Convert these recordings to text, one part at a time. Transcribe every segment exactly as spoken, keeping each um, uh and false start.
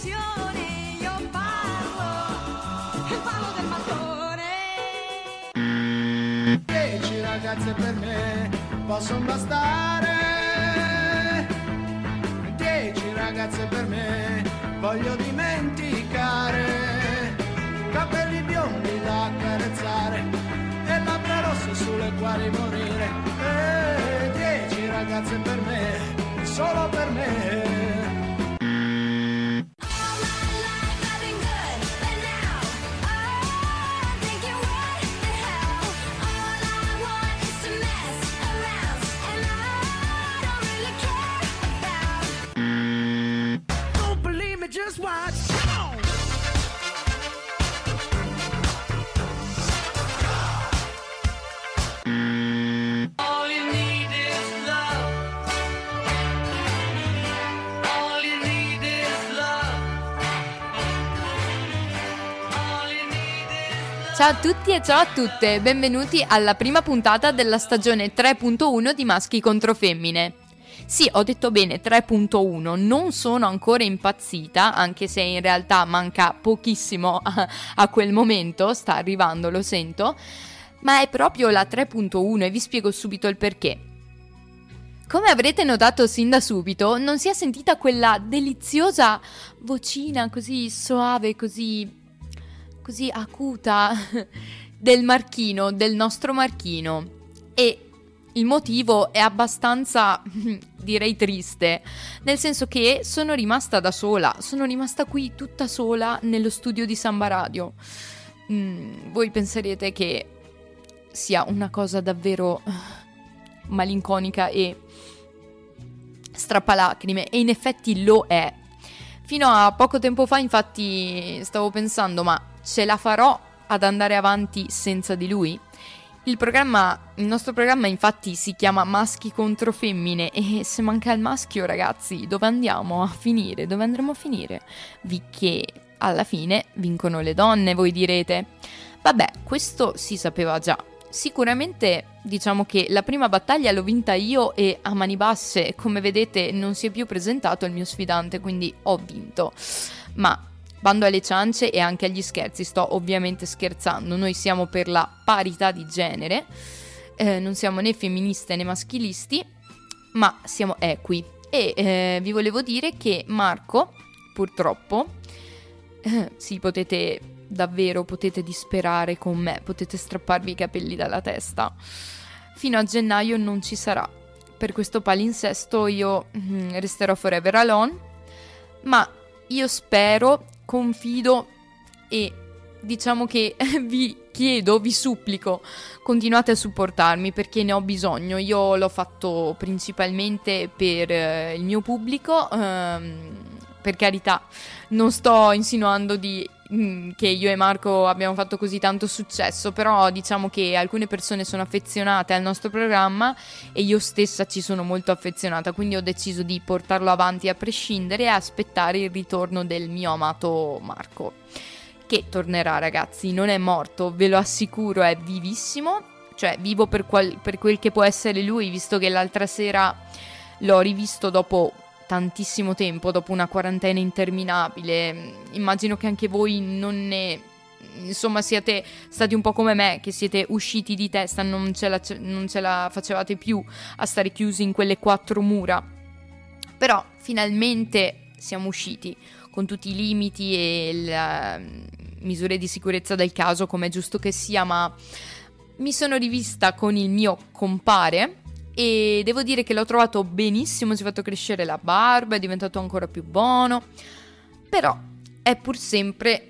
televisione io parlo e parlo del mattone. Dieci ragazze per me possono bastare, dieci ragazze per me voglio dimenticare, capelli biondi da accarezzare e labbra rosse sulle quali morire. E dieci ragazze per me, solo per me. Ciao a tutti e ciao a tutte, benvenuti alla prima puntata della stagione tre punto uno di Maschi contro Femmine. Sì, ho detto bene, tre punto uno, non sono ancora impazzita, anche se in realtà manca pochissimo a, a quel momento, sta arrivando, lo sento, ma è proprio la tre punto uno e vi spiego subito il perché. Come avrete notato sin da subito, non si è sentita quella deliziosa vocina così soave, così... così acuta del marchino, del nostro marchino, e il motivo è abbastanza, direi, triste, nel senso che sono rimasta da sola, sono rimasta qui tutta sola nello studio di Samba Radio. Mm, voi penserete che sia una cosa davvero malinconica e strappalacrime, e in effetti lo è. Fino a poco tempo fa, infatti, stavo pensando, ma ce la farò ad andare avanti senza di lui? Il programma, il nostro programma infatti si chiama Maschi contro Femmine, e se manca il maschio, ragazzi, dove andiamo a finire? Dove andremo a finire? Vicché alla fine vincono le donne, voi direte. Vabbè, questo si sapeva già. Sicuramente diciamo che la prima battaglia l'ho vinta io e a mani basse, come vedete non si è più presentato il mio sfidante, quindi ho vinto. Ma bando alle ciance e anche agli scherzi, sto ovviamente scherzando, noi siamo per la parità di genere, eh, non siamo né femministe né maschilisti, ma siamo equi. E eh, vi volevo dire che Marco, purtroppo, eh, sì, potete... davvero potete disperare con me, potete strapparvi i capelli dalla testa. Fino a gennaio non ci sarà. Per questo palinsesto io mm, resterò forever alone, ma io spero, confido e diciamo che vi chiedo, vi supplico, continuate a supportarmi perché ne ho bisogno. Io l'ho fatto principalmente per eh, il mio pubblico, ehm, per carità, non sto insinuando di... che io e Marco abbiamo fatto così tanto successo, però diciamo che alcune persone sono affezionate al nostro programma e io stessa ci sono molto affezionata, quindi ho deciso di portarlo avanti a prescindere e aspettare il ritorno del mio amato Marco, che tornerà, ragazzi, non è morto, ve lo assicuro, è vivissimo, cioè vivo per, qual- per quel che può essere lui, visto che l'altra sera l'ho rivisto dopo tantissimo tempo, dopo una quarantena interminabile. Immagino che anche voi non ne... insomma siate stati un po' come me, che siete usciti di testa, non ce la, non ce la facevate più a stare chiusi in quelle quattro mura. Però finalmente siamo usciti, con tutti i limiti e le misure di sicurezza del caso, come è giusto che sia, ma mi sono rivista con il mio compare e devo dire che l'ho trovato benissimo, si è fatto crescere la barba, è diventato ancora più buono, però è pur sempre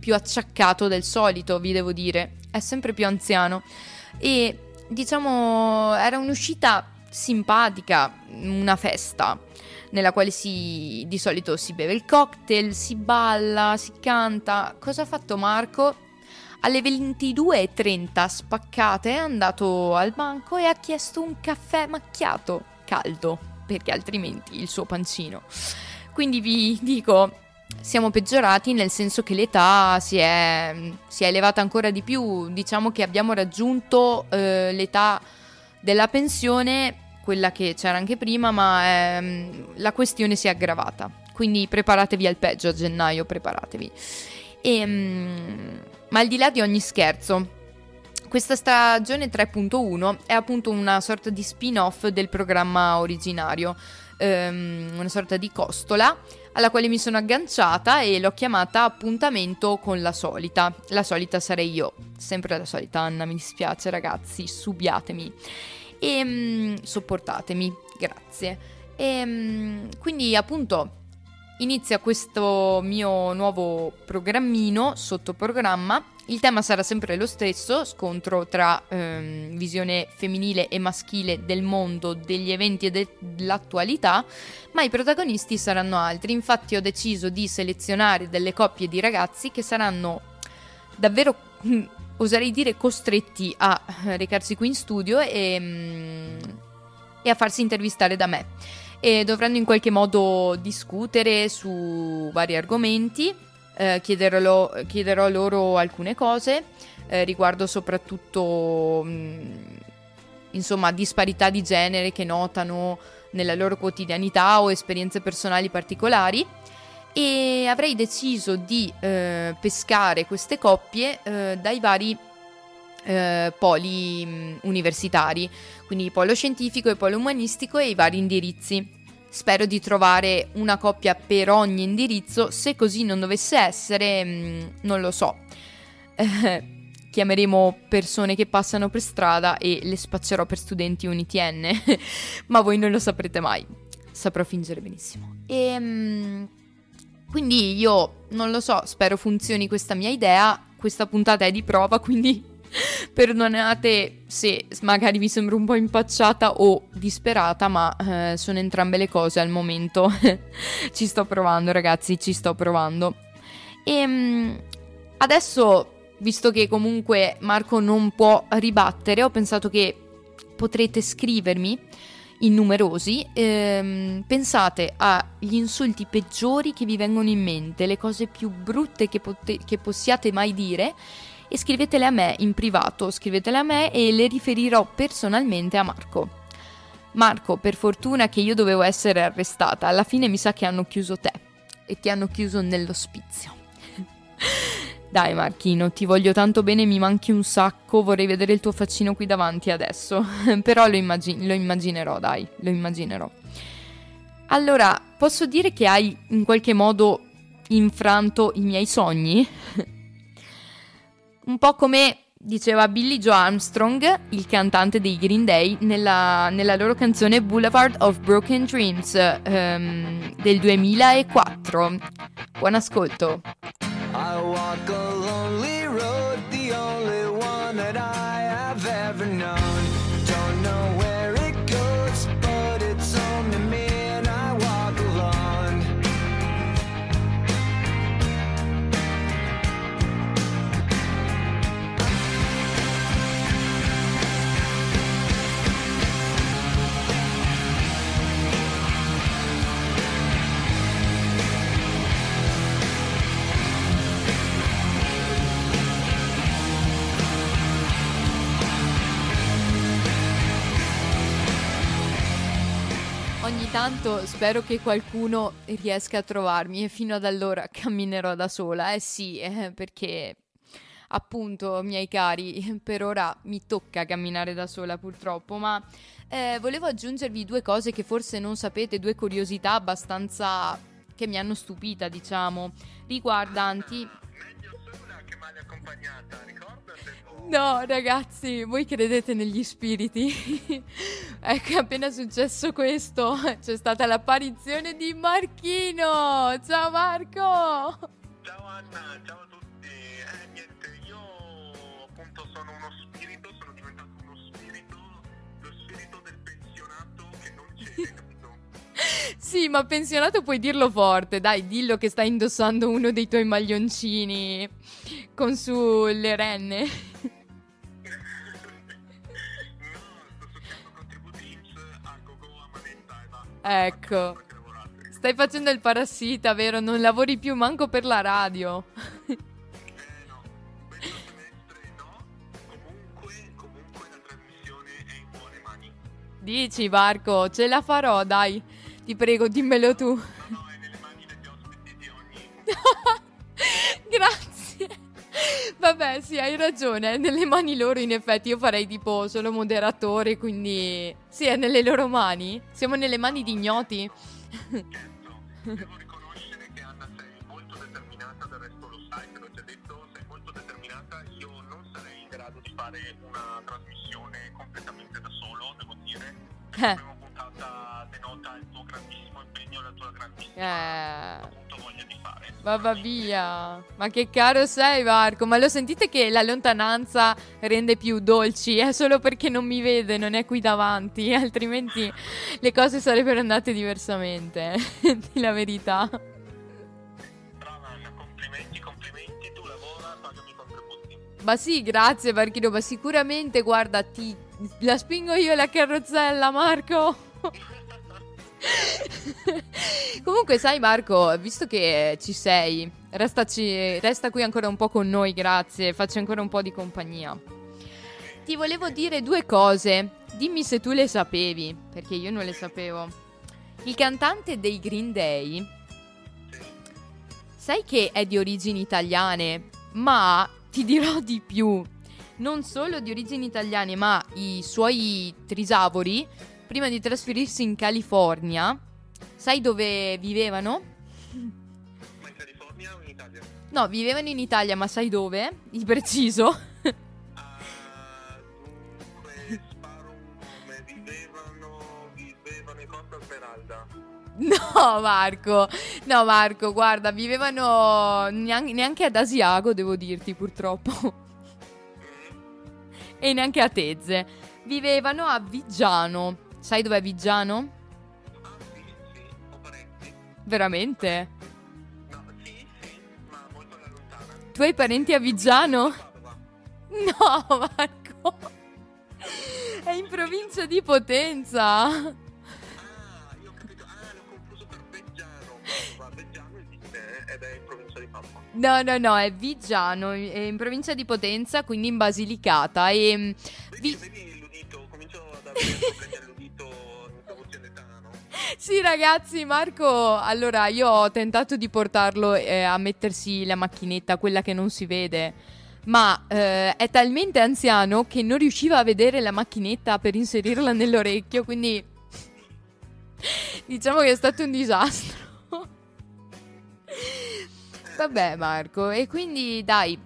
più acciaccato del solito, vi devo dire, è sempre più anziano. E diciamo era un'uscita simpatica, una festa nella quale si di solito si beve il cocktail, si balla, si canta. Cosa ha fatto Marco? Alle ventidue e trenta spaccate è andato al banco e ha chiesto un caffè macchiato caldo, perché altrimenti il suo pancino. Quindi vi dico, siamo peggiorati nel senso che l'età si è, si è elevata ancora di più. Diciamo che abbiamo raggiunto eh, l'età della pensione, quella che c'era anche prima, ma ehm, la questione si è aggravata. Quindi preparatevi al peggio a gennaio, preparatevi. E, mm, ma al di là di ogni scherzo, questa stagione tre punto uno è appunto una sorta di spin-off del programma originario, ehm, una sorta di costola alla quale mi sono agganciata e l'ho chiamata Appuntamento con la solita. La solita sarei io, sempre la solita Anna, mi dispiace ragazzi, subiatemi e mm, sopportatemi, grazie. E mm, quindi appunto inizia questo mio nuovo programmino, sottoprogramma. Il tema sarà sempre lo stesso, scontro tra ehm, visione femminile e maschile del mondo, degli eventi e de- dell'attualità, ma i protagonisti saranno altri. Infatti ho deciso di selezionare delle coppie di ragazzi che saranno davvero, oserei dire, costretti a recarsi qui in studio e, e a farsi intervistare da me. E dovranno in qualche modo discutere su vari argomenti, eh, chiederò, chiederò loro alcune cose, eh, riguardo soprattutto mh, insomma disparità di genere che notano nella loro quotidianità o esperienze personali particolari, e avrei deciso di eh, pescare queste coppie eh, dai vari Eh, poli mh, universitari, quindi polo scientifico e polo umanistico e i vari indirizzi. Spero di trovare una coppia per ogni indirizzo, se così non dovesse essere mh, non lo so, eh, chiameremo persone che passano per strada e le spaccerò per studenti U N I T N ma voi non lo saprete mai, saprò fingere benissimo. E mh, quindi io non lo so, spero funzioni questa mia idea. Questa puntata è di prova, quindi perdonate se magari vi sembro un po' impacciata o disperata, ma eh, sono entrambe le cose al momento. Ci sto provando ragazzi, ci sto provando. E adesso, visto che comunque Marco non può ribattere, ho pensato che potrete scrivermi in numerosi, ehm, pensate agli insulti peggiori che vi vengono in mente, le cose più brutte che, pote- che possiate mai dire, e scrivetele a me in privato, scrivetele a me e le riferirò personalmente a Marco. Marco, per fortuna che io dovevo essere arrestata, alla fine mi sa che hanno chiuso te e ti hanno chiuso nell'ospizio. Dai Marchino, ti voglio tanto bene, mi manchi un sacco, vorrei vedere il tuo faccino qui davanti adesso, però lo, immagin- lo immaginerò, dai, lo immaginerò. Allora, posso dire che hai in qualche modo infranto i miei sogni? Un po' come diceva Billy Joe Armstrong, il cantante dei Green Day, nella, nella loro canzone Boulevard of Broken Dreams um, del duemilaquattro. Buon ascolto. I walk a lonely road, the only one that I have ever known. Don't know where it goes, but it's only me and I walk alone. Ogni tanto spero che qualcuno riesca a trovarmi e fino ad allora camminerò da sola, eh sì, eh, perché appunto, miei cari, per ora mi tocca camminare da sola purtroppo, ma eh, volevo aggiungervi due cose che forse non sapete, due curiosità abbastanza che mi hanno stupita, diciamo, riguardanti... accompagnata, no ragazzi, voi credete negli spiriti? Ecco, è appena successo questo, c'è stata l'apparizione di Marchino. Ciao Marco. Ciao Anna, ciao a tutti. Eh, niente, io appunto sono uno spirito, sono diventato uno spirito, lo spirito del pensionato che non c'è. Sì, ma pensionato puoi dirlo forte, dai, dillo che stai indossando uno dei tuoi maglioncini con sulle renne. No, sto succedendo contributi a gogo, a manetta e va. Ecco, stai facendo il parassita, vero? Non lavori più manco per la radio. Eh no, questo semestre no, comunque, comunque la trasmissione è in buone mani. Dici Marco, ce la farò, dai. Ti prego, dimmelo tu. No, no, è nelle mani Vabbè, sì, hai ragione, è nelle mani loro in effetti. Io farei tipo solo moderatore, quindi sì, è nelle loro mani. Siamo nelle mani di ignoti. Devo riconoscere che Anna sei molto determinata, del resto lo sai, te l'ho già detto, sei molto determinata. Io non sarei in grado di fare una trasmissione completamente da solo, devo dire. La prima puntata denota il tuo grandissimo impegno e la tua grandissima eh. appunto voglia di fare. Ma va via, ma che caro sei, Marco. Ma lo sentite che la lontananza rende più dolci? È solo perché non mi vede, non è qui davanti, altrimenti le cose sarebbero andate diversamente. Di la verità. Brava Anna, complimenti, complimenti. Tu lavora, pagami i contributi. Ma sì, grazie Barchino, ma sicuramente, guarda, ti la spingo io la carrozzella, Marco. Comunque sai Marco, visto che ci sei, restaci, resta qui ancora un po' con noi, grazie, faccio ancora un po' di compagnia. Ti volevo dire due cose, dimmi se tu le sapevi, perché io non le sapevo. Il cantante dei Green Day, sai che è di origini italiane, ma ti dirò di più, non solo di origini italiane, ma i suoi trisavori, prima di trasferirsi in California, sai dove vivevano? Ma in California o in Italia? No, vivevano in Italia, ma sai dove? Di preciso? Uh, dunque, sparo un nome, vivevano, vivevano in Costa Smeralda. No, Marco, no, Marco, guarda, vivevano neanche ad Asiago, devo dirti, purtroppo. Mm. E neanche a Tezze. Vivevano a Viggiano. Sai dov'è Viggiano? Ah sì, sì, ho parenti. Veramente? No, sì, sì, ma molto alla lontana. Tu hai parenti a Viggiano? No, Marco! È in provincia di Potenza! Ah, io ho capito, ah, l'ho confuso per Veggiano. Ma Veggiano esiste ed è in provincia di Padova. No, no, no, è Viggiano, è in provincia di Potenza, quindi in Basilicata. E vedi, vi... vedi l'udito, comincio ad avere problemi all'udito. Sì ragazzi, Marco, allora io ho tentato di portarlo eh, a mettersi la macchinetta, quella che non si vede, ma eh, è talmente anziano che non riusciva a vedere la macchinetta per inserirla nell'orecchio, quindi diciamo che è stato un disastro. Vabbè Marco, e quindi dai,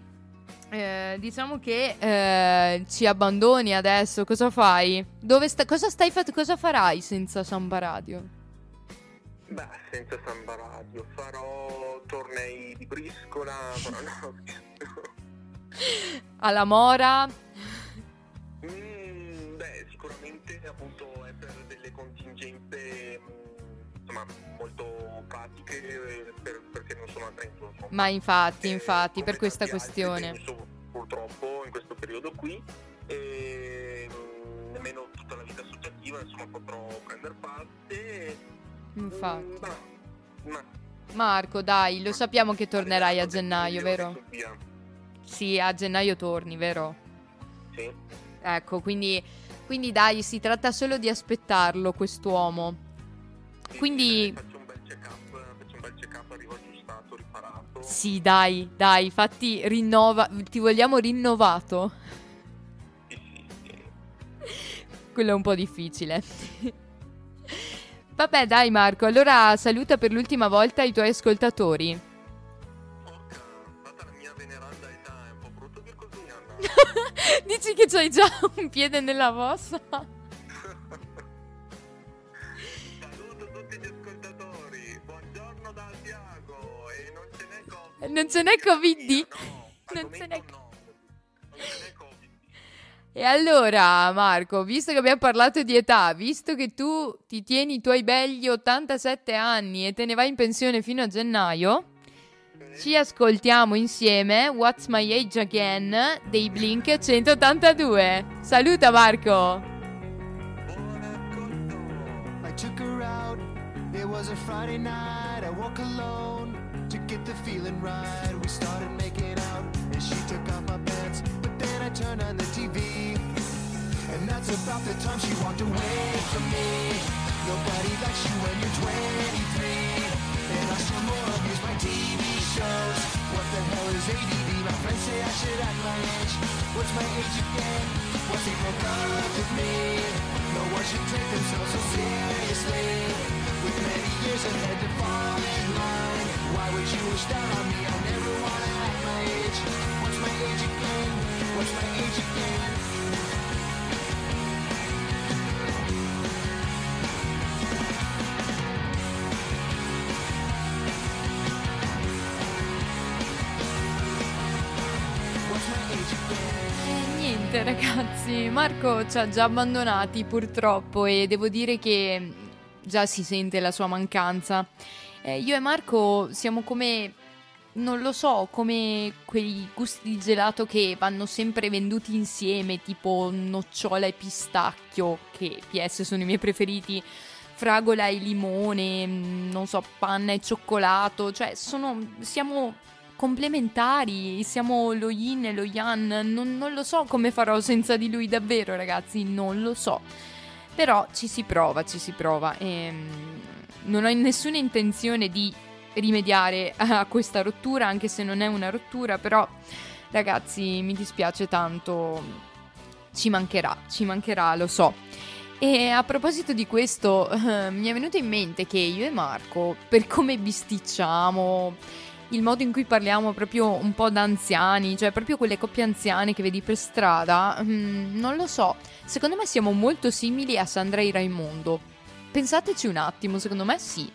eh, diciamo che eh, ci abbandoni adesso, cosa fai? Dove sta- cosa, stai fa- cosa farai senza Samba Radio? Beh, senza Samba Radio farò tornei di briscola, farò no. Alla Mora? Mm, beh, sicuramente appunto è per delle contingenze insomma molto pratiche, per, perché non sono a Trento. Ma infatti, infatti, eh, per questa questione. Altri, penso, purtroppo in questo periodo qui, e nemmeno tutta la vita associativa, insomma, potrò prendere parte. Infatti. Ma, ma. Marco, dai, lo sappiamo che tornerai a gennaio, vero? Sì, a gennaio torni, vero? Sì. Ecco, quindi, quindi dai, si tratta solo di aspettarlo quest'uomo. Quindi faccio un bel check-up, faccio un bel check-up, arrivo aggiustato, riparato. Sì, dai, dai, fatti rinnova, ti vogliamo rinnovato. Sì, sì, sì. Quello è un po' difficile. Vabbè, dai Marco, allora saluta per l'ultima volta i tuoi ascoltatori. Porca, fatta la mia veneranda età, è un po' brutto che così, Anna. Dici che c'hai già un piede nella fossa? Saluto tutti gli ascoltatori, buongiorno da Asiago, e non ce n'è Covid. Non ce n'è Covid? No, non ce n'è no. Non ce n'è Covid. E allora Marco, visto che abbiamo parlato di età, visto che tu ti tieni i tuoi belli ottantasette anni e te ne vai in pensione fino a gennaio, ci ascoltiamo insieme What's My Age Again dei Blink centottantadue. Saluta Marco. Buon ascolto. I took her out, it was a Friday night, I walk alone to get the feeling right. We started making out and she took off my pants, but then I turned on the T V. And that's about the time she walked away from me. Nobody likes you when you're twenty-three. And I still more abuse my T V shows. What the hell is A D D? My friends say I should act my age. What's my age again? What's people gonna look at me? No one should take themselves so seriously. With many years ahead to fall in line, why would you wish down on me? I never wanna act my age. What's my age again? What's my age again? Ragazzi, Marco ci ha già abbandonati purtroppo e devo dire che già si sente la sua mancanza. Eh, io e Marco siamo come, non lo so, come quei gusti di gelato che vanno sempre venduti insieme, tipo nocciola e pistacchio, che P S sono i miei preferiti, fragola e limone, non so, panna e cioccolato, cioè sono, siamo complementari, siamo lo yin e lo yang, non, non lo so come farò senza di lui davvero, ragazzi, non lo so, però ci si prova, ci si prova e non ho nessuna intenzione di rimediare a questa rottura, anche se non è una rottura, però ragazzi mi dispiace tanto, ci mancherà, ci mancherà, lo so. E a proposito di questo eh, mi è venuto in mente che io e Marco, per come bisticciamo, il modo in cui parliamo proprio un po' da anziani, cioè proprio quelle coppie anziane che vedi per strada, mm, non lo so, secondo me siamo molto simili a Sandra e Raimondo, pensateci un attimo, secondo me sì.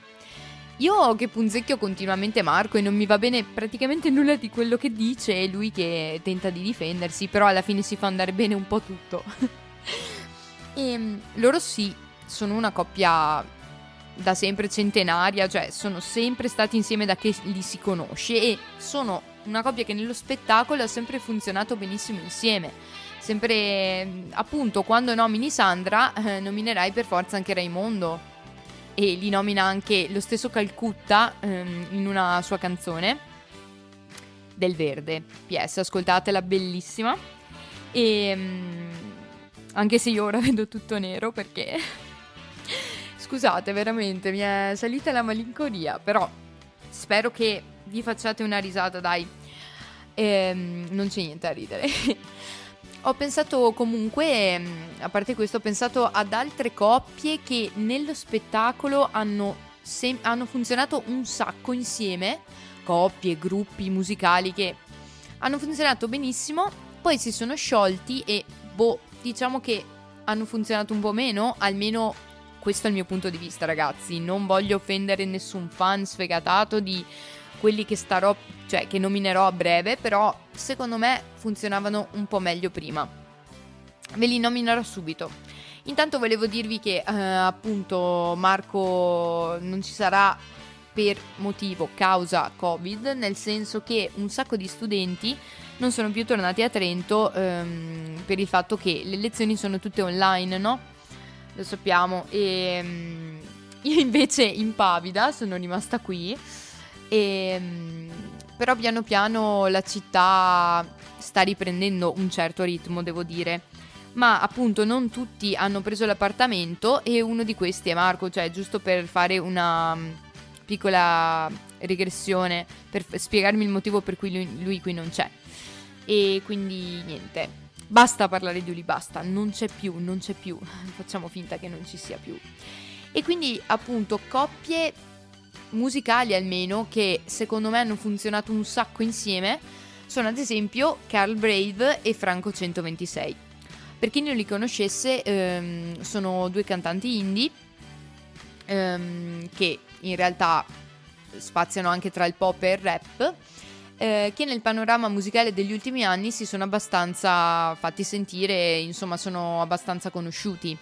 Io che punzecchio continuamente Marco e non mi va bene praticamente nulla di quello che dice, e lui che tenta di difendersi, però alla fine si fa andare bene un po' tutto. E loro sì, sono una coppia da sempre centenaria, cioè sono sempre stati insieme da che li si conosce e sono una coppia che nello spettacolo ha sempre funzionato benissimo insieme, sempre appunto quando nomini Sandra eh, nominerai per forza anche Raimondo, e li nomina anche lo stesso Calcutta ehm, in una sua canzone del Verde, P S ascoltatela, bellissima, e ehm, anche se io ora vedo tutto nero perché scusate, veramente, mi è salita la malinconia, però spero che vi facciate una risata, dai, ehm, non c'è niente a ridere. Ho pensato comunque, a parte questo, ho pensato ad altre coppie che nello spettacolo hanno, sem- hanno funzionato un sacco insieme, coppie, gruppi musicali che hanno funzionato benissimo, poi si sono sciolti e, boh, diciamo che hanno funzionato un po' meno, almeno questo è il mio punto di vista, ragazzi, non voglio offendere nessun fan sfegatato di quelli che starò, cioè che nominerò a breve, però secondo me funzionavano un po' meglio prima, ve li nominerò subito. Intanto volevo dirvi che eh, appunto Marco non ci sarà per motivo, causa Covid, nel senso che un sacco di studenti non sono più tornati a Trento ehm, per il fatto che le lezioni sono tutte online, no? Lo sappiamo, e um, io invece in Pavia sono rimasta qui, e, um, però piano piano la città sta riprendendo un certo ritmo, devo dire, ma appunto non tutti hanno preso l'appartamento e uno di questi è Marco, cioè giusto per fare una piccola regressione, per f- spiegarmi il motivo per cui lui, lui qui non c'è, e quindi niente. Basta parlare di lui, basta, non c'è più, non c'è più, facciamo finta che non ci sia più. E quindi appunto coppie musicali almeno che secondo me hanno funzionato un sacco insieme sono ad esempio Carl Brave e Franco centoventisei. Per chi non li conoscesse ehm, sono due cantanti indie ehm, che in realtà spaziano anche tra il pop e il rap, che nel panorama musicale degli ultimi anni si sono abbastanza fatti sentire, insomma sono abbastanza conosciuti,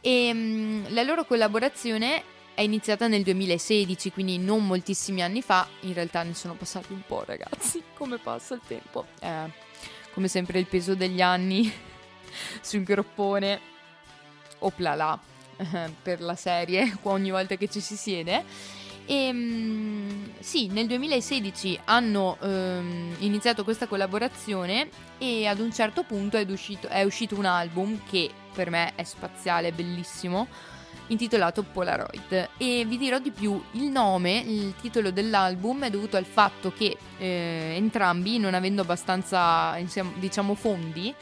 e um, la loro collaborazione è iniziata nel duemilasedici, quindi non moltissimi anni fa, in realtà ne sono passati un po', ragazzi, come passa il tempo, eh, come sempre il peso degli anni sul groppone, oplala, eh, per la serie qua ogni volta che ci si siede. E um, sì, nel duemilasedici hanno um, iniziato questa collaborazione e ad un certo punto è uscito, è uscito un album che per me è spaziale, bellissimo, intitolato Polaroid. E vi dirò di più, il nome, il titolo dell'album è dovuto al fatto che eh, entrambi, non avendo abbastanza, diciamo, fondi,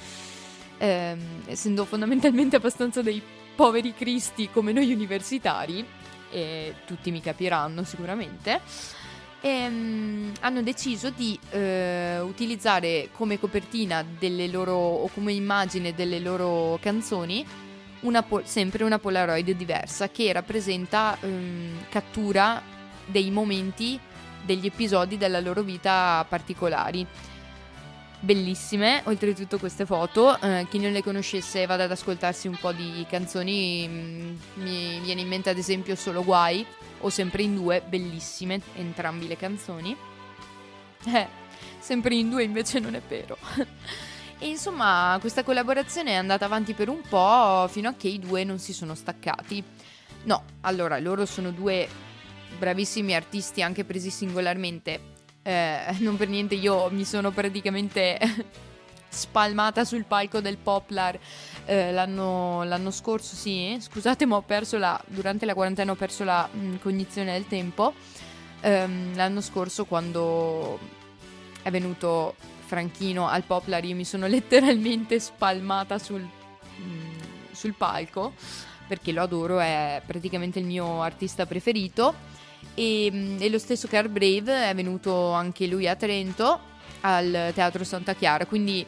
eh, essendo fondamentalmente abbastanza dei poveri cristi come noi universitari, e tutti mi capiranno sicuramente, e, um, hanno deciso di eh, utilizzare come copertina delle loro, o come immagine delle loro canzoni, una pol- sempre una Polaroid diversa, che rappresenta um, cattura dei momenti, degli episodi della loro vita particolari. Bellissime, oltretutto, queste foto. Eh, chi non le conoscesse vada ad ascoltarsi un po' di canzoni. Mi viene in mente ad esempio Solo Guai o Sempre in Due, bellissime entrambi le canzoni. Eh, Sempre in Due invece non è vero. E insomma, questa collaborazione è andata avanti per un po', fino a che i due non si sono staccati. No, allora, loro sono due bravissimi artisti anche presi singolarmente. Eh, non per niente io mi sono praticamente spalmata sul palco del Poplar eh, l'anno, l'anno scorso, sì, eh? Scusate, ma ho perso la, durante la quarantena ho perso la mh, cognizione del tempo, ehm, l'anno scorso quando è venuto Franchino al Poplar io mi sono letteralmente spalmata sul, mh, sul palco, perché lo adoro, è praticamente il mio artista preferito. E, e lo stesso Carl Brave è venuto anche lui a Trento al Teatro Santa Chiara, quindi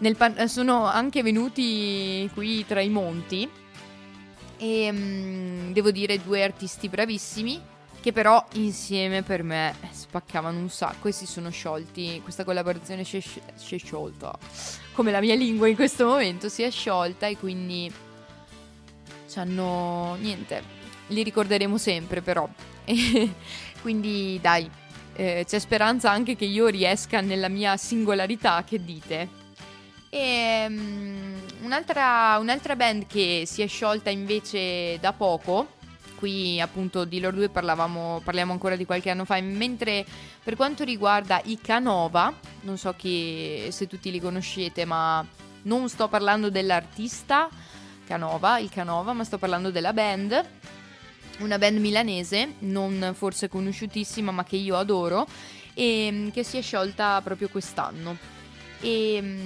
nel pan- sono anche venuti qui tra i monti, e mh, devo dire due artisti bravissimi che però insieme per me spaccavano un sacco e si sono sciolti. Questa collaborazione si è, sci- si è sciolta, come la mia lingua in questo momento si è sciolta, e quindi c'hanno niente, li ricorderemo sempre però. Quindi dai, eh, c'è speranza anche che io riesca nella mia singolarità, che dite? E, um, un'altra, un'altra band che si è sciolta invece da poco, qui appunto di loro due parlavamo, parliamo ancora di qualche anno fa, mentre per quanto riguarda i Canova, non so chi, se tutti li conoscete, ma non sto parlando dell'artista Canova, il Canova, ma sto parlando della band. Una band milanese, non forse conosciutissima, ma che io adoro, e che si è sciolta proprio quest'anno. E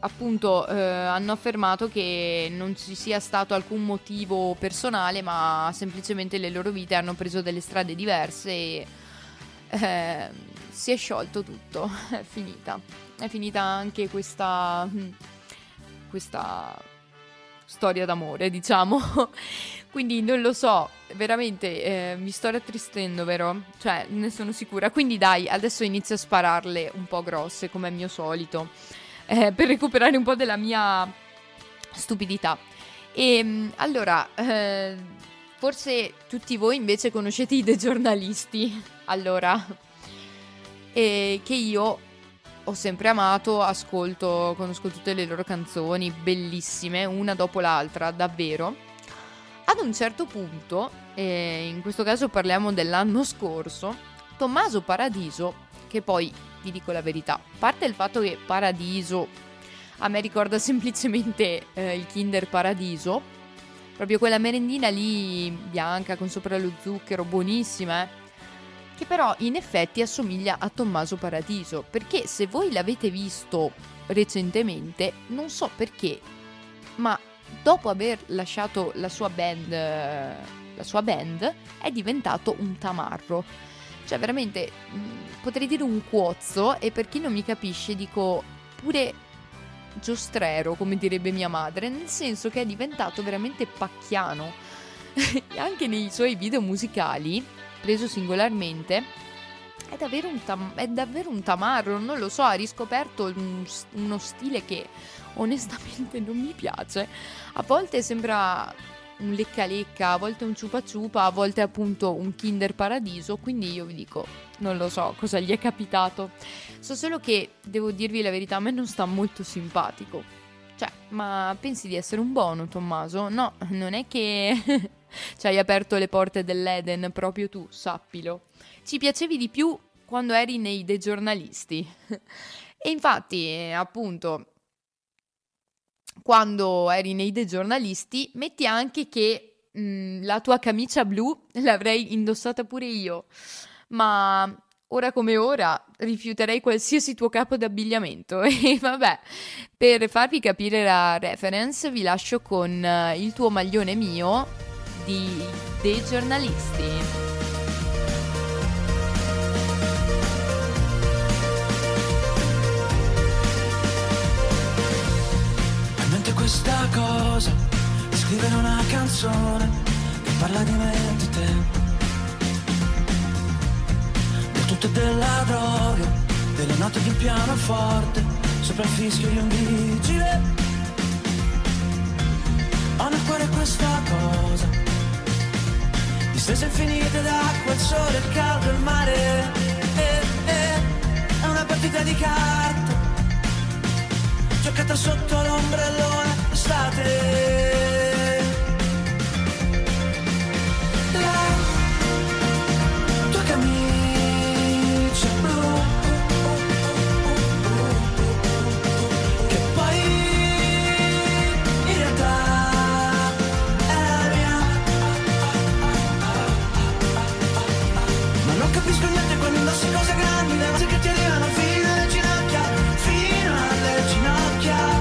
appunto eh, hanno affermato che non ci sia stato alcun motivo personale, ma semplicemente le loro vite hanno preso delle strade diverse e eh, si è sciolto tutto, è finita. È finita anche questa... questa... storia d'amore, diciamo. Quindi non lo so, veramente eh, mi sto rattristendo, vero? Cioè, ne sono sicura. Quindi dai, adesso inizio a spararle un po' grosse, come è mio solito, eh, per recuperare un po' della mia stupidità. E allora, eh, forse tutti voi invece conoscete i Thegiornalisti, allora, eh, che io... ho sempre amato, ascolto, conosco tutte le loro canzoni, bellissime, una dopo l'altra, davvero. Ad un certo punto, eh, in questo caso parliamo dell'anno scorso, Tommaso Paradiso, che poi, vi dico la verità, a parte il fatto che Paradiso a me ricorda semplicemente eh, il Kinder Paradiso, proprio quella merendina lì bianca con sopra lo zucchero, buonissima, eh. Che però in effetti assomiglia a Tommaso Paradiso, perché se voi l'avete visto recentemente, non so perché, ma dopo aver lasciato la sua band, la sua band è diventato un tamarro, cioè veramente potrei dire un cuozzo, e per chi non mi capisce dico pure giostrero, come direbbe mia madre, nel senso che è diventato veramente pacchiano. E anche nei suoi video musicali, preso singolarmente, è davvero un, tam- è davvero un tamarro, non lo so, ha riscoperto un, uno stile che onestamente non mi piace. A volte sembra un lecca-lecca, a volte un ciupa-ciupa, a volte appunto un Kinder Paradiso, quindi io vi dico, non lo so cosa gli è capitato. So solo che, devo dirvi la verità, a me non sta molto simpatico. Cioè, ma pensi di essere un buono, Tommaso? No, non è che... ci hai aperto le porte dell'Eden proprio tu, sappilo. Ci piacevi di più quando eri nei Thegiornalisti. E infatti, appunto, quando eri nei Thegiornalisti, metti anche che mh, la tua camicia blu l'avrei indossata pure io, ma ora come ora rifiuterei qualsiasi tuo capo d'abbigliamento. E vabbè, per farvi capire la reference vi lascio con Il tuo maglione mio di Thegiornalisti. Questa cosa di scrivere una canzone che parla di me e di te, del tutto e della droga, delle note di un pianoforte, sopra il fischio di un vigile. Ho nel cuore questa cosa, distese infinite d'acqua, il sole, il caldo, il mare, eh, eh, è una partita di carte giocata sotto l'ombrellone estate. La tua camicia blu che poi in realtà è la mia, ma non capisco niente quando indossi cose grandi, le cose che ti arrivano fino alle ginocchia, fino alle ginocchia.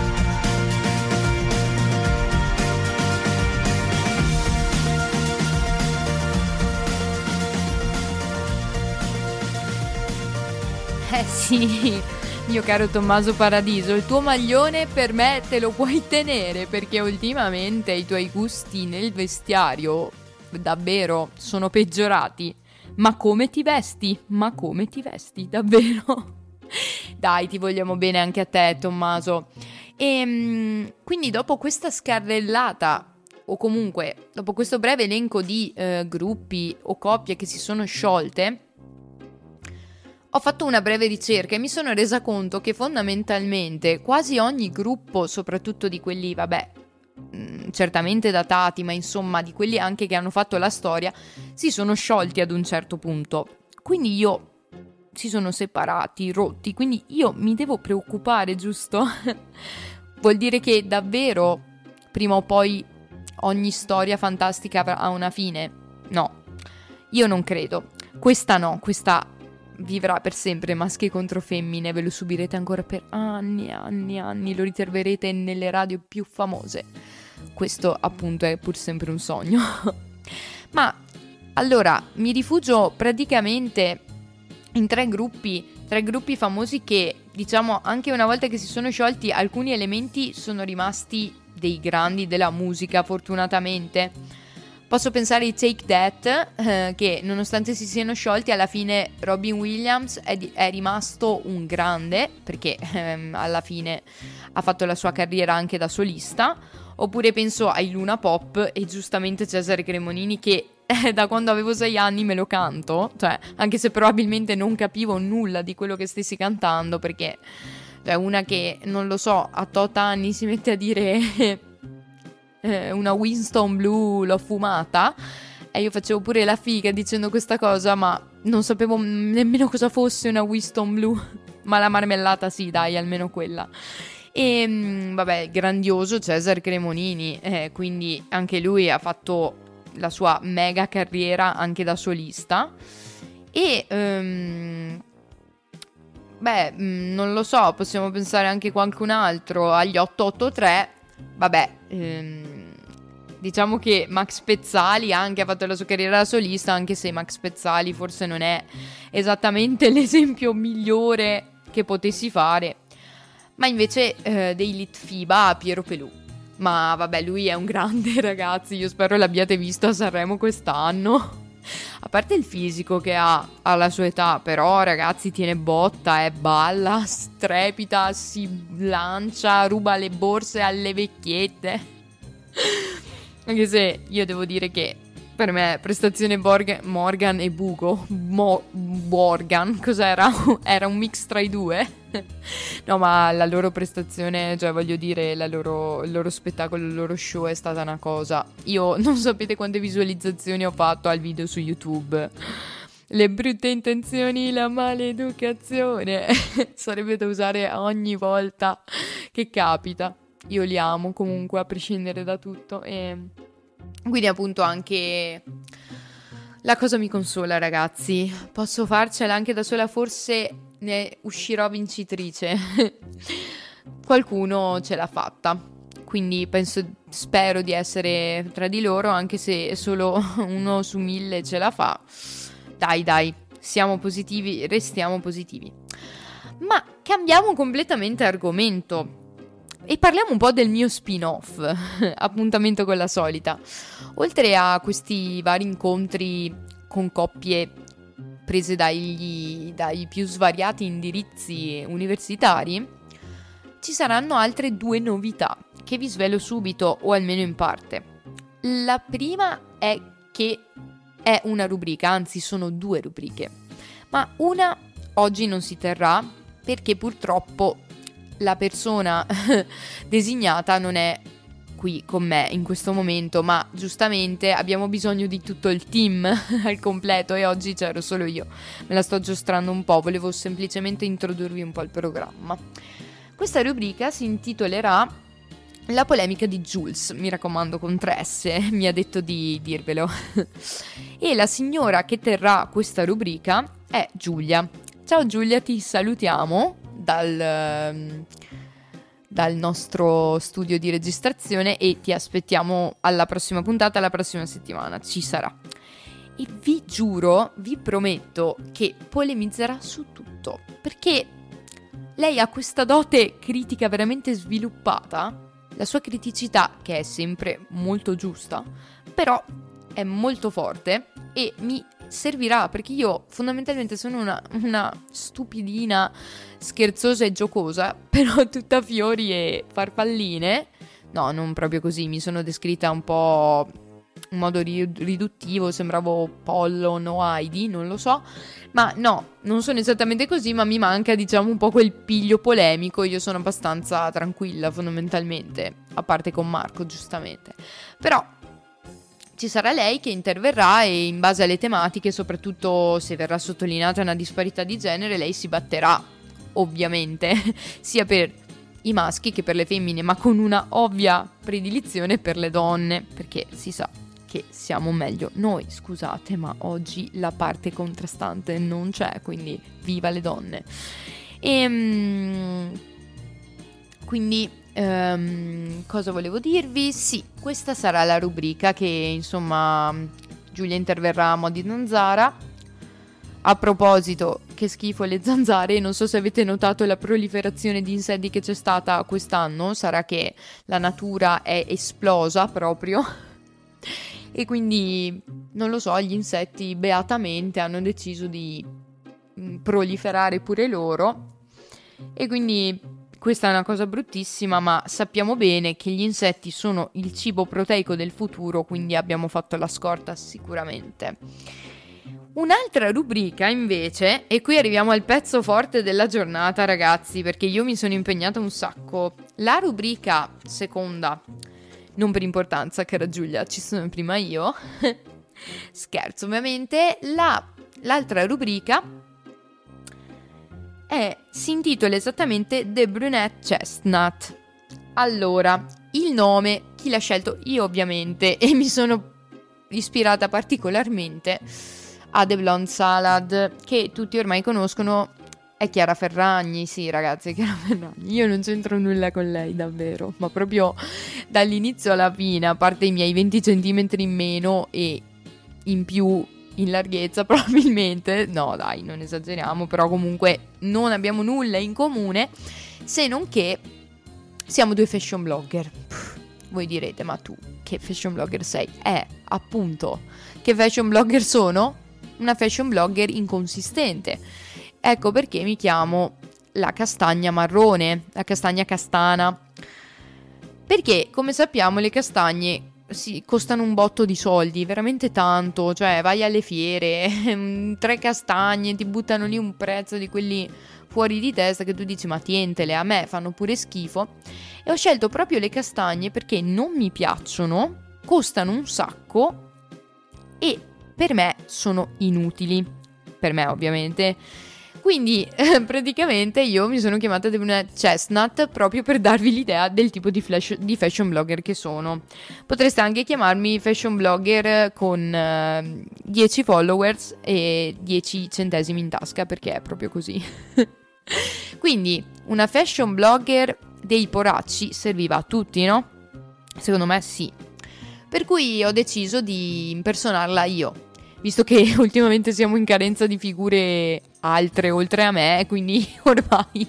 Eh sì, mio caro Tommaso Paradiso, il tuo maglione per me te lo puoi tenere, perché ultimamente i tuoi gusti nel vestiario davvero sono peggiorati. Ma come ti vesti? Ma come ti vesti, davvero? Dai, ti vogliamo bene anche a te, Tommaso. E quindi dopo questa scarrellata, o comunque dopo questo breve elenco di eh, gruppi o coppie che si sono sciolte, ho fatto una breve ricerca e mi sono resa conto che fondamentalmente quasi ogni gruppo, soprattutto di quelli, vabbè, mh, certamente datati, ma insomma di quelli anche che hanno fatto la storia, si sono sciolti ad un certo punto. Quindi io, si sono separati, rotti, quindi io mi devo preoccupare, giusto? Vuol dire che davvero prima o poi ogni storia fantastica ha una fine? No, io non credo. Questa no, questa vivrà per sempre, Maschi contro Femmine, ve lo subirete ancora per anni, anni, anni, lo ritroverete nelle radio più famose. Questo appunto è pur sempre un sogno. Ma allora mi rifugio praticamente in tre gruppi, tre gruppi famosi che, diciamo, anche una volta che si sono sciolti, alcuni elementi sono rimasti dei grandi della musica, fortunatamente. Posso pensare ai Take That, eh, che nonostante si siano sciolti, alla fine Robin Williams è, di- è rimasto un grande, perché ehm, alla fine ha fatto la sua carriera anche da solista. Oppure penso ai Luna Pop e giustamente Cesare Cremonini, che eh, da quando avevo sei anni me lo canto, cioè, anche se probabilmente non capivo nulla di quello che stessi cantando, perché cioè, una che, non lo so, a tot anni si mette a dire... una Winston Blue l'ho fumata, e io facevo pure la figa dicendo questa cosa, ma non sapevo nemmeno cosa fosse una Winston Blue. Ma la marmellata sì, dai, almeno quella. E vabbè, grandioso Cesare Cremonini, eh, quindi anche lui ha fatto la sua mega carriera anche da solista. E um, beh, non lo so, possiamo pensare anche qualcun altro, agli otto otto tre. Vabbè, ehm, diciamo che Max Pezzali anche ha fatto la sua carriera da solista, anche se Max Pezzali forse non è esattamente l'esempio migliore che potessi fare. Ma invece eh, dei Litfiba, Piero Pelù. Ma vabbè, lui è un grande, ragazzi, io spero l'abbiate visto a Sanremo quest'anno. A parte il fisico che ha alla sua età, però ragazzi, tiene botta, eh, balla, strepita, si lancia, ruba le borse alle vecchiette. Anche se io devo dire che per me prestazione Borg- Morgan e Bugo, Mo- Morgan, cos'era? Era un mix tra i due? No, ma la loro prestazione, cioè voglio dire, la loro, il loro spettacolo, il loro show è stata una cosa. Io non sapete quante visualizzazioni ho fatto al video su YouTube. Le brutte intenzioni, la maleducazione. Sarebbe da usare ogni volta che capita. io li amo comunque a prescindere da tutto, e quindi appunto anche la cosa mi consola, ragazzi, posso farcela anche da sola, forse ne uscirò vincitrice. Qualcuno ce l'ha fatta, quindi penso, spero di essere tra di loro, anche se solo uno su mille ce la fa. Dai dai, siamo positivi, restiamo positivi. Ma cambiamo completamente argomento e parliamo un po' del mio spin-off, Appuntamento con la solita. Oltre a questi vari incontri con coppie prese dagli, dai più svariati indirizzi universitari, ci saranno altre due novità che vi svelo subito, o almeno in parte. La prima è che è una rubrica, anzi sono due rubriche, ma una oggi non si terrà perché purtroppo la persona designata non è qui con me in questo momento, ma giustamente abbiamo bisogno di tutto il team al completo e oggi c'ero solo io. Me la sto giostrando un po', volevo semplicemente introdurvi un po' il programma. Questa rubrica si intitolerà La polemica di Jules, mi raccomando con tre S, mi ha detto di dirvelo. E la signora che terrà questa rubrica è Giulia. Ciao Giulia, ti salutiamo dal, dal nostro studio di registrazione e ti aspettiamo alla prossima puntata, la prossima settimana, ci sarà. E vi giuro, vi prometto che polemizzerà su tutto, perché lei ha questa dote critica veramente sviluppata. La sua criticità, che è sempre molto giusta, però è molto forte e mi servirà, perché io fondamentalmente sono una, una stupidina scherzosa e giocosa, però tutta fiori e farfalline. No, non proprio così, mi sono descritta un po' in modo riduttivo, sembravo Pollon o Heidi, non lo so, ma no, non sono esattamente così, ma mi manca diciamo un po' quel piglio polemico. Io sono abbastanza tranquilla fondamentalmente, a parte con Marco giustamente, però ci sarà lei che interverrà e in base alle tematiche, soprattutto se verrà sottolineata una disparità di genere, lei si batterà ovviamente sia per i maschi che per le femmine, ma con una ovvia predilizione per le donne, perché si sa che siamo meglio noi, scusate, ma oggi la parte contrastante non c'è, quindi viva le donne. E quindi um, cosa volevo dirvi? Sì, questa sarà la rubrica che insomma Giulia interverrà a mo' di zanzara. A proposito, che schifo le zanzare, non so se avete notato la proliferazione di insetti che c'è stata quest'anno, sarà che la natura è esplosa proprio. E quindi, non lo so, gli insetti beatamente hanno deciso di proliferare pure loro. E quindi questa è una cosa bruttissima, ma sappiamo bene che gli insetti sono il cibo proteico del futuro, quindi abbiamo fatto la scorta sicuramente. Un'altra rubrica invece, e qui arriviamo al pezzo forte della giornata, ragazzi, perché io mi sono impegnata un sacco. La rubrica seconda, non per importanza, cara Giulia, ci sono prima io. Scherzo, ovviamente. La, l'altra rubrica è, si intitola esattamente The Brunette Chestnut. Allora, il nome, chi l'ha scelto? Io ovviamente, e mi sono ispirata particolarmente a The Blonde Salad, che tutti ormai conoscono, è Chiara Ferragni. Sì ragazzi, Chiara Ferragni, io non c'entro nulla con lei davvero, ma proprio dall'inizio alla fine, a parte i miei venti centimetri in meno e in più in larghezza probabilmente, no dai non esageriamo, però comunque non abbiamo nulla in comune, se non che siamo due fashion blogger. Pff, voi direte, ma tu che fashion blogger sei? Eh, appunto, che fashion blogger sono? Una fashion blogger inconsistente. Ecco perché mi chiamo la castagna marrone, la castagna castana, perché come sappiamo le castagne si costano un botto di soldi, veramente tanto, cioè vai alle fiere, tre castagne ti buttano lì un prezzo di quelli fuori di testa che tu dici ma tientele, a me fanno pure schifo. E ho scelto proprio le castagne perché non mi piacciono, costano un sacco e per me sono inutili, per me ovviamente, Quindi eh, praticamente io mi sono chiamata Devina Chestnut proprio per darvi l'idea del tipo di, flash, di fashion blogger che sono. Potreste anche chiamarmi fashion blogger con eh, dieci followers e dieci centesimi in tasca, perché è proprio così. Quindi una fashion blogger dei poracci serviva a tutti, no? Secondo me sì. Per cui ho deciso di impersonarla io, visto che ultimamente siamo in carenza di figure altre oltre a me, quindi ormai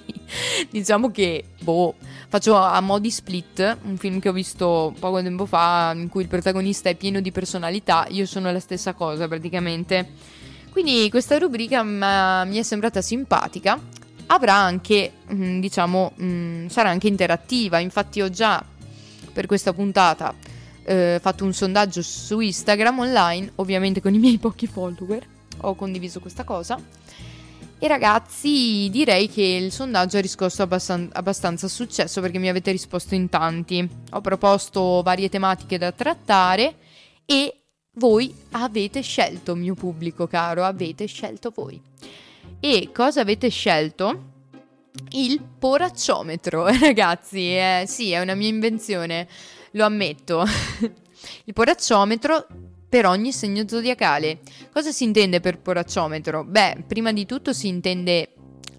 diciamo che, boh, faccio a mo' di Split, un film che ho visto poco tempo fa, in cui il protagonista è pieno di personalità, io sono la stessa cosa praticamente. Quindi questa rubrica ma, mi è sembrata simpatica, avrà anche, mh, diciamo, mh, sarà anche interattiva, infatti ho già per questa puntata eh, fatto un sondaggio su Instagram online, ovviamente con i miei pochi follower ho condiviso questa cosa, e ragazzi direi che il sondaggio ha riscosso abbastan- abbastanza successo, perché mi avete risposto in tanti, ho proposto varie tematiche da trattare e voi avete scelto, mio pubblico caro, avete scelto voi. E cosa avete scelto? Il poracciometro, ragazzi, eh, sì, è una mia invenzione, lo ammetto. Il poracciometro per ogni segno zodiacale. Cosa si intende per poracciometro? Beh, prima di tutto si intende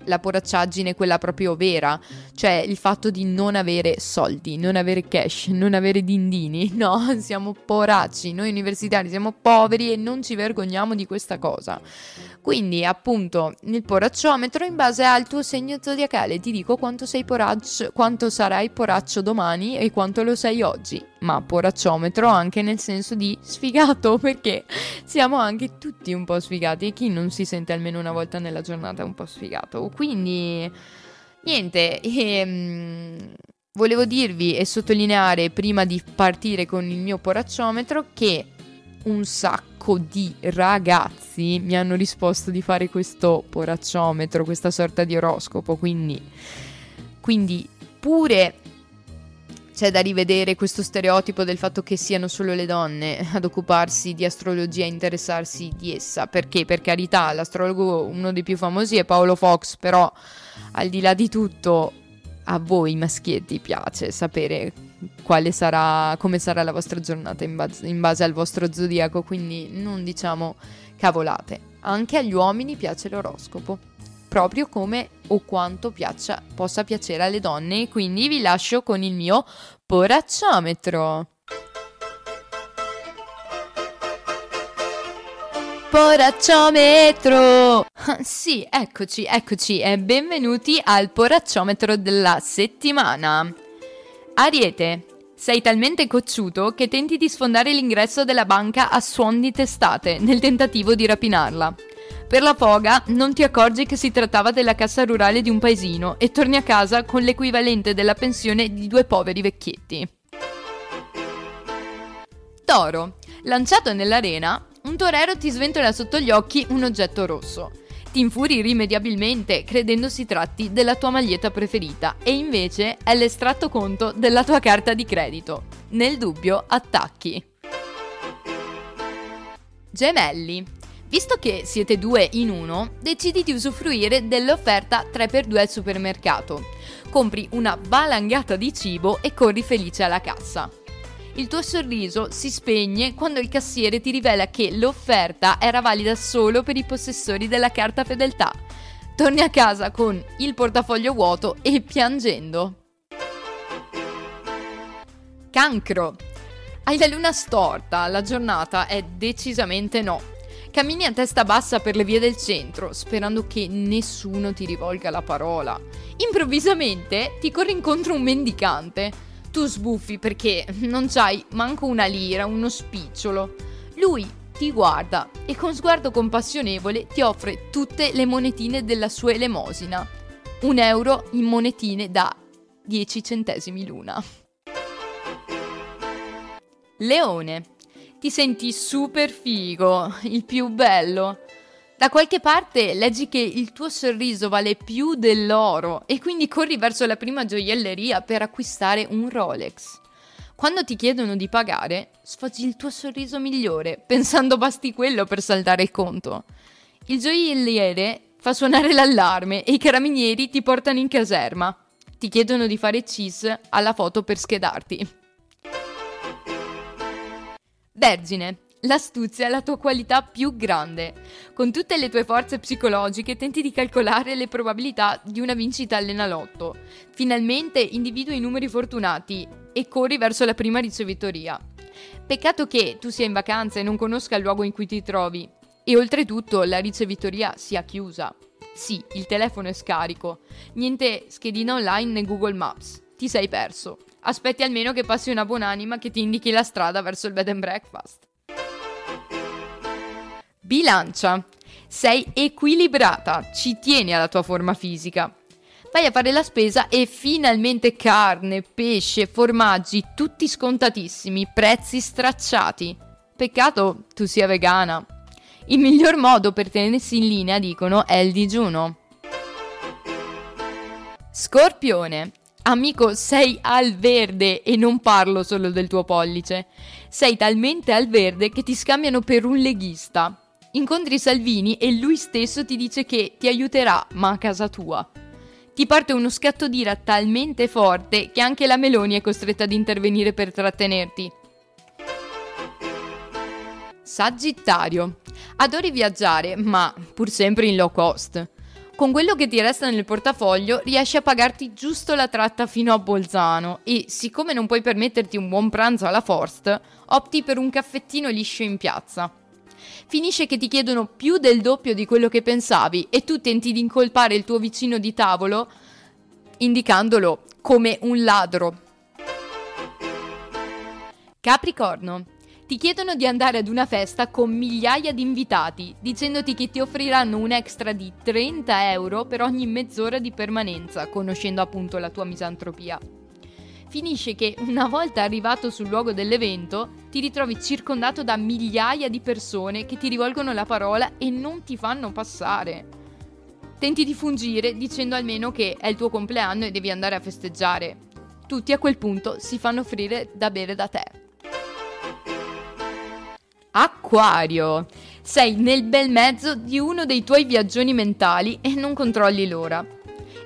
la poracciaggine, quella proprio vera, cioè il fatto di non avere soldi, non avere cash, non avere dindini, no, siamo poracci, noi universitari siamo poveri e non ci vergogniamo di questa cosa. Quindi appunto nel poracciometro, in base al tuo segno zodiacale, ti dico quanto sei poraccio, quanto sarai poraccio domani e quanto lo sei oggi, ma poracciometro anche nel senso di sfigato, perché siamo anche tutti un po' sfigati, e chi non si sente almeno una volta nella giornata un po' sfigato. Quindi niente, ehm, volevo dirvi e sottolineare prima di partire con il mio poracciometro che un sacco di ragazzi mi hanno risposto di fare questo poracciometro, questa sorta di oroscopo, quindi, quindi pure c'è da rivedere questo stereotipo del fatto che siano solo le donne ad occuparsi di astrologia e interessarsi di essa, perché per carità l'astrologo uno dei più famosi è Paolo Fox, però al di là di tutto a voi maschietti piace sapere quale sarà, come sarà la vostra giornata in base, in base al vostro zodiaco, quindi non diciamo cavolate. Anche agli uomini piace l'oroscopo, proprio come o quanto piaccia, possa piacere alle donne, quindi vi lascio con il mio poracciometro. Poracciometro! Sì, eccoci, eccoci e benvenuti al poracciometro della settimana. Ariete, sei talmente cocciuto che tenti di sfondare l'ingresso della banca a suon di testate nel tentativo di rapinarla. Per la foga non ti accorgi che si trattava della cassa rurale di un paesino e torni a casa con l'equivalente della pensione di due poveri vecchietti. Toro. Lanciato nell'arena, un torero ti sventola sotto gli occhi un oggetto rosso. Ti infuri irrimediabilmente credendo si tratti della tua maglietta preferita e invece è l'estratto conto della tua carta di credito. Nel dubbio attacchi. Gemelli. Visto che siete due in uno, decidi di usufruire dell'offerta tre per due al supermercato. Compri una valangata di cibo e corri felice alla cassa. Il tuo sorriso si spegne quando il cassiere ti rivela che l'offerta era valida solo per i possessori della carta fedeltà. Torni a casa con il portafoglio vuoto e piangendo. Cancro. Hai la luna storta, la giornata è decisamente no. Cammini a testa bassa per le vie del centro, sperando che nessuno ti rivolga la parola. Improvvisamente ti corre incontro un mendicante. Tu sbuffi perché non c'hai manco una lira, uno spicciolo. Lui ti guarda e con sguardo compassionevole ti offre tutte le monetine della sua elemosina. Un euro in monetine da dieci centesimi l'una. Leone. Ti senti super figo, il più bello. Da qualche parte leggi che il tuo sorriso vale più dell'oro e quindi corri verso la prima gioielleria per acquistare un Rolex. Quando ti chiedono di pagare, sfoggi il tuo sorriso migliore, pensando basti quello per saldare il conto. Il gioielliere fa suonare l'allarme e i carabinieri ti portano in caserma. Ti chiedono di fare cis alla foto per schedarti. Vergine, l'astuzia è la tua qualità più grande. Con tutte le tue forze psicologiche tenti di calcolare le probabilità di una vincita all'enalotto. Finalmente individui i numeri fortunati e corri verso la prima ricevitoria. Peccato che tu sia in vacanza e non conosca il luogo in cui ti trovi. E oltretutto la ricevitoria sia chiusa. Sì, il telefono è scarico. Niente schedina online né Google Maps. Ti sei perso. Aspetti almeno che passi una buonanima che ti indichi la strada verso il bed and breakfast. Bilancia. Sei equilibrata. Ci tieni alla tua forma fisica. Vai a fare la spesa e finalmente carne, pesce, formaggi, tutti scontatissimi, prezzi stracciati. Peccato tu sia vegana. Il miglior modo per tenersi in linea, dicono, è il digiuno. Scorpione. Amico, sei al verde e non parlo solo del tuo pollice. Sei talmente al verde che ti scambiano per un leghista. Incontri Salvini e lui stesso ti dice che ti aiuterà, ma a casa tua. Ti parte uno scatto d'ira talmente forte che anche la Meloni è costretta ad intervenire per trattenerti. Sagittario. Adori viaggiare, ma pur sempre in low cost. Con quello che ti resta nel portafoglio riesci a pagarti giusto la tratta fino a Bolzano e, siccome non puoi permetterti un buon pranzo alla Forst, opti per un caffettino liscio in piazza. Finisce che ti chiedono più del doppio di quello che pensavi e tu tenti di incolpare il tuo vicino di tavolo indicandolo come un ladro. Capricorno. Ti chiedono di andare ad una festa con migliaia di invitati, dicendoti che ti offriranno un extra di trenta euro per ogni mezz'ora di permanenza, conoscendo appunto la tua misantropia. Finisce che, una volta arrivato sul luogo dell'evento, ti ritrovi circondato da migliaia di persone che ti rivolgono la parola e non ti fanno passare. Tenti di fungire dicendo almeno che è il tuo compleanno e devi andare a festeggiare. Tutti a quel punto si fanno offrire da bere da te. Acquario. Sei nel bel mezzo di uno dei tuoi viaggioni mentali e non controlli l'ora.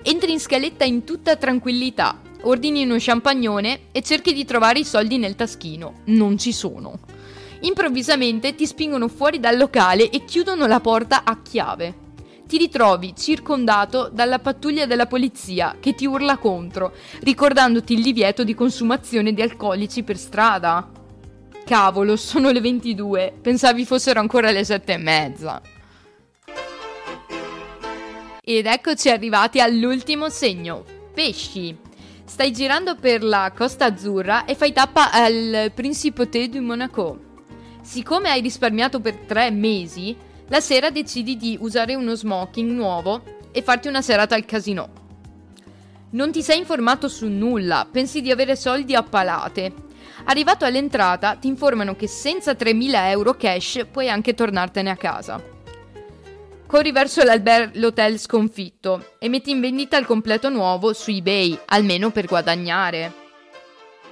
Entri in scaletta in tutta tranquillità, ordini uno champagnone e cerchi di trovare i soldi nel taschino. Non ci sono. Improvvisamente ti spingono fuori dal locale e chiudono la porta a chiave. Ti ritrovi circondato dalla pattuglia della polizia che ti urla contro, ricordandoti il divieto di consumazione di alcolici per strada. Cavolo, sono le ventidue, pensavi fossero ancora le sette e mezza. Ed eccoci arrivati all'ultimo segno, pesci. Stai girando per la Costa Azzurra e fai tappa al Principauté di Monaco. Siccome hai risparmiato per tre mesi, la sera decidi di usare uno smoking nuovo e farti una serata al casinò. Non ti sei informato su nulla, pensi di avere soldi a palate. Arrivato all'entrata ti informano che senza tremila euro cash puoi anche tornartene a casa. Corri verso l'hotel sconfitto e metti in vendita il completo nuovo su eBay, almeno per guadagnare.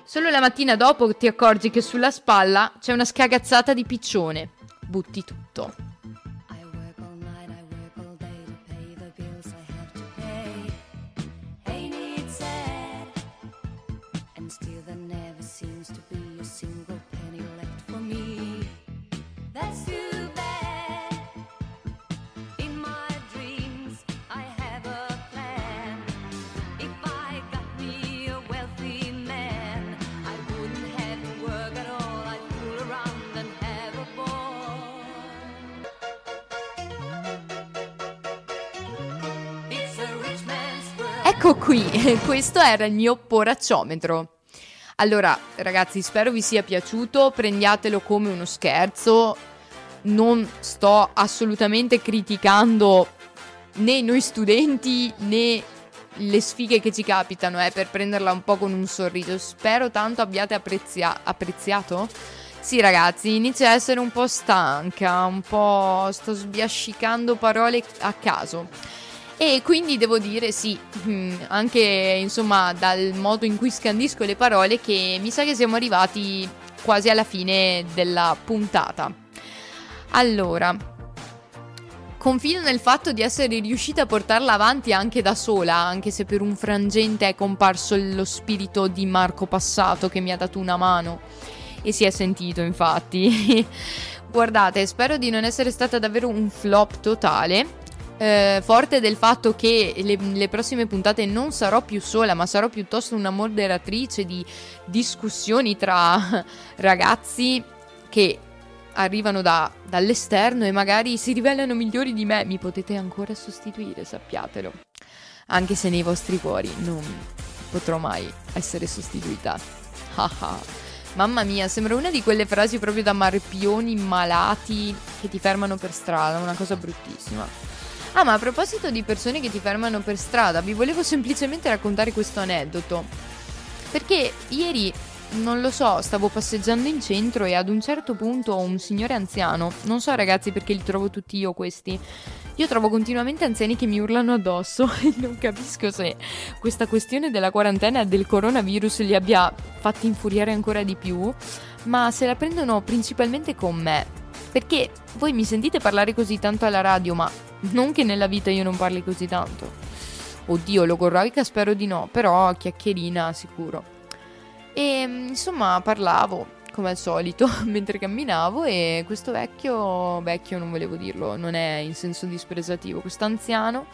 Solo la mattina dopo ti accorgi che sulla spalla c'è una scagazzata di piccione. Butti tutto. Ecco qui, questo era il mio poracciometro. Allora ragazzi, spero vi sia piaciuto, prendiatelo come uno scherzo, non sto assolutamente criticando né noi studenti né le sfighe che ci capitano, eh, per prenderla un po' con un sorriso, spero tanto abbiate apprezzia- apprezziato. Sì ragazzi, inizio a essere un po' stanca, un po' sto sbiascicando parole a caso. E quindi devo dire sì, anche insomma dal modo in cui scandisco le parole, che mi sa che siamo arrivati quasi alla fine della puntata. Allora, Confido nel fatto di essere riuscita a portarla avanti anche da sola, anche se per un frangente è comparso lo spirito di Marco passato che mi ha dato una mano. E si è sentito, infatti. Guardate, spero di non essere stata davvero un flop totale. Eh, forte del fatto che le, le prossime puntate non sarò più sola, ma sarò piuttosto una moderatrice di discussioni tra ragazzi che arrivano da, dall'esterno e magari si rivelano migliori di me. Mi potete ancora sostituire, sappiatelo, anche se nei vostri cuori non potrò mai essere sostituita. Mamma mia, sembra una di quelle frasi proprio da marpioni malati che ti fermano per strada, una cosa bruttissima. Ah, ma a proposito di persone che ti fermano per strada, vi volevo semplicemente raccontare questo aneddoto. Perché ieri, non lo so, stavo passeggiando in centro e ad un certo punto un signore anziano, non so ragazzi perché li trovo tutti io questi, io trovo continuamente anziani che mi urlano addosso e non capisco se questa questione della quarantena e del coronavirus li abbia fatti infuriare ancora di più, ma se la prendono principalmente con me. Perché voi mi sentite parlare così tanto alla radio, ma non che nella vita io non parli così tanto. Oddio, logorroica spero di no, però chiacchierina sicuro. E insomma parlavo, come al solito, mentre camminavo e questo vecchio, vecchio non volevo dirlo, non è in senso dispregiativo, questo anziano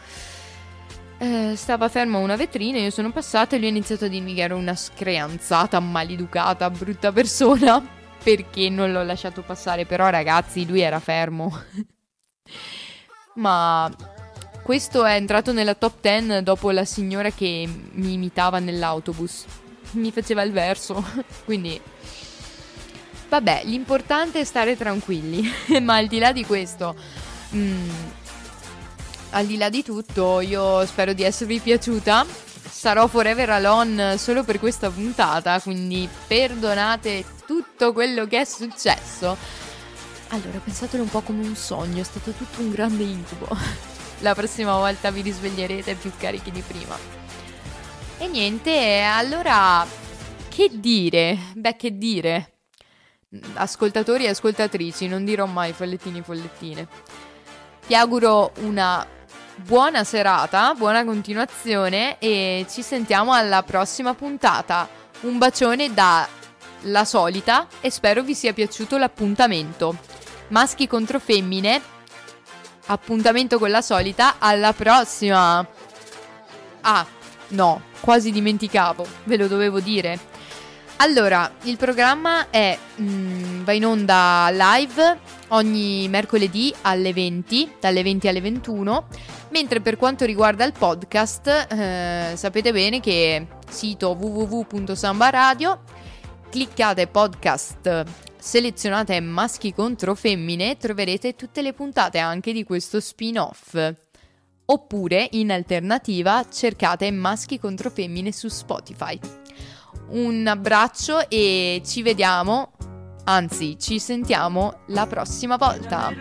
eh, stava fermo a una vetrina, io sono passata e lui ha iniziato a dirmi che ero una screanzata, maleducata, brutta persona. Perché non l'ho lasciato passare, però ragazzi lui era fermo. Ma questo è entrato nella top dieci dopo la signora che mi imitava nell'autobus, mi faceva il verso, quindi vabbè, l'importante è stare tranquilli. Ma al di là di questo, mh, al di là di tutto, io spero di esservi piaciuta. Sarò forever alone solo per questa puntata, quindi perdonate tutto quello che è successo. Allora, pensatelo un po' come un sogno, è stato tutto un grande incubo. La prossima volta vi risveglierete più carichi di prima. E niente, allora, che dire? Beh, che dire? Ascoltatori e ascoltatrici, non dirò mai follettini e follettine. Ti auguro una buona serata, buona continuazione e ci sentiamo alla prossima puntata. Un bacione da La Solita e spero vi sia piaciuto l'appuntamento. Maschi contro Femmine, appuntamento con La Solita, alla prossima! Ah, no, quasi dimenticavo, ve lo dovevo dire. Allora, il programma è mh, va in onda live ogni mercoledì alle venti, dalle venti alle ventuno, mentre per quanto riguarda il podcast eh, sapete bene che sito w w w punto samba radio, cliccate podcast, selezionate Maschi contro Femmine e troverete tutte le puntate anche di questo spin-off. Oppure, in alternativa, cercate Maschi contro Femmine su Spotify. Un abbraccio e ci vediamo, anzi ci sentiamo la prossima volta.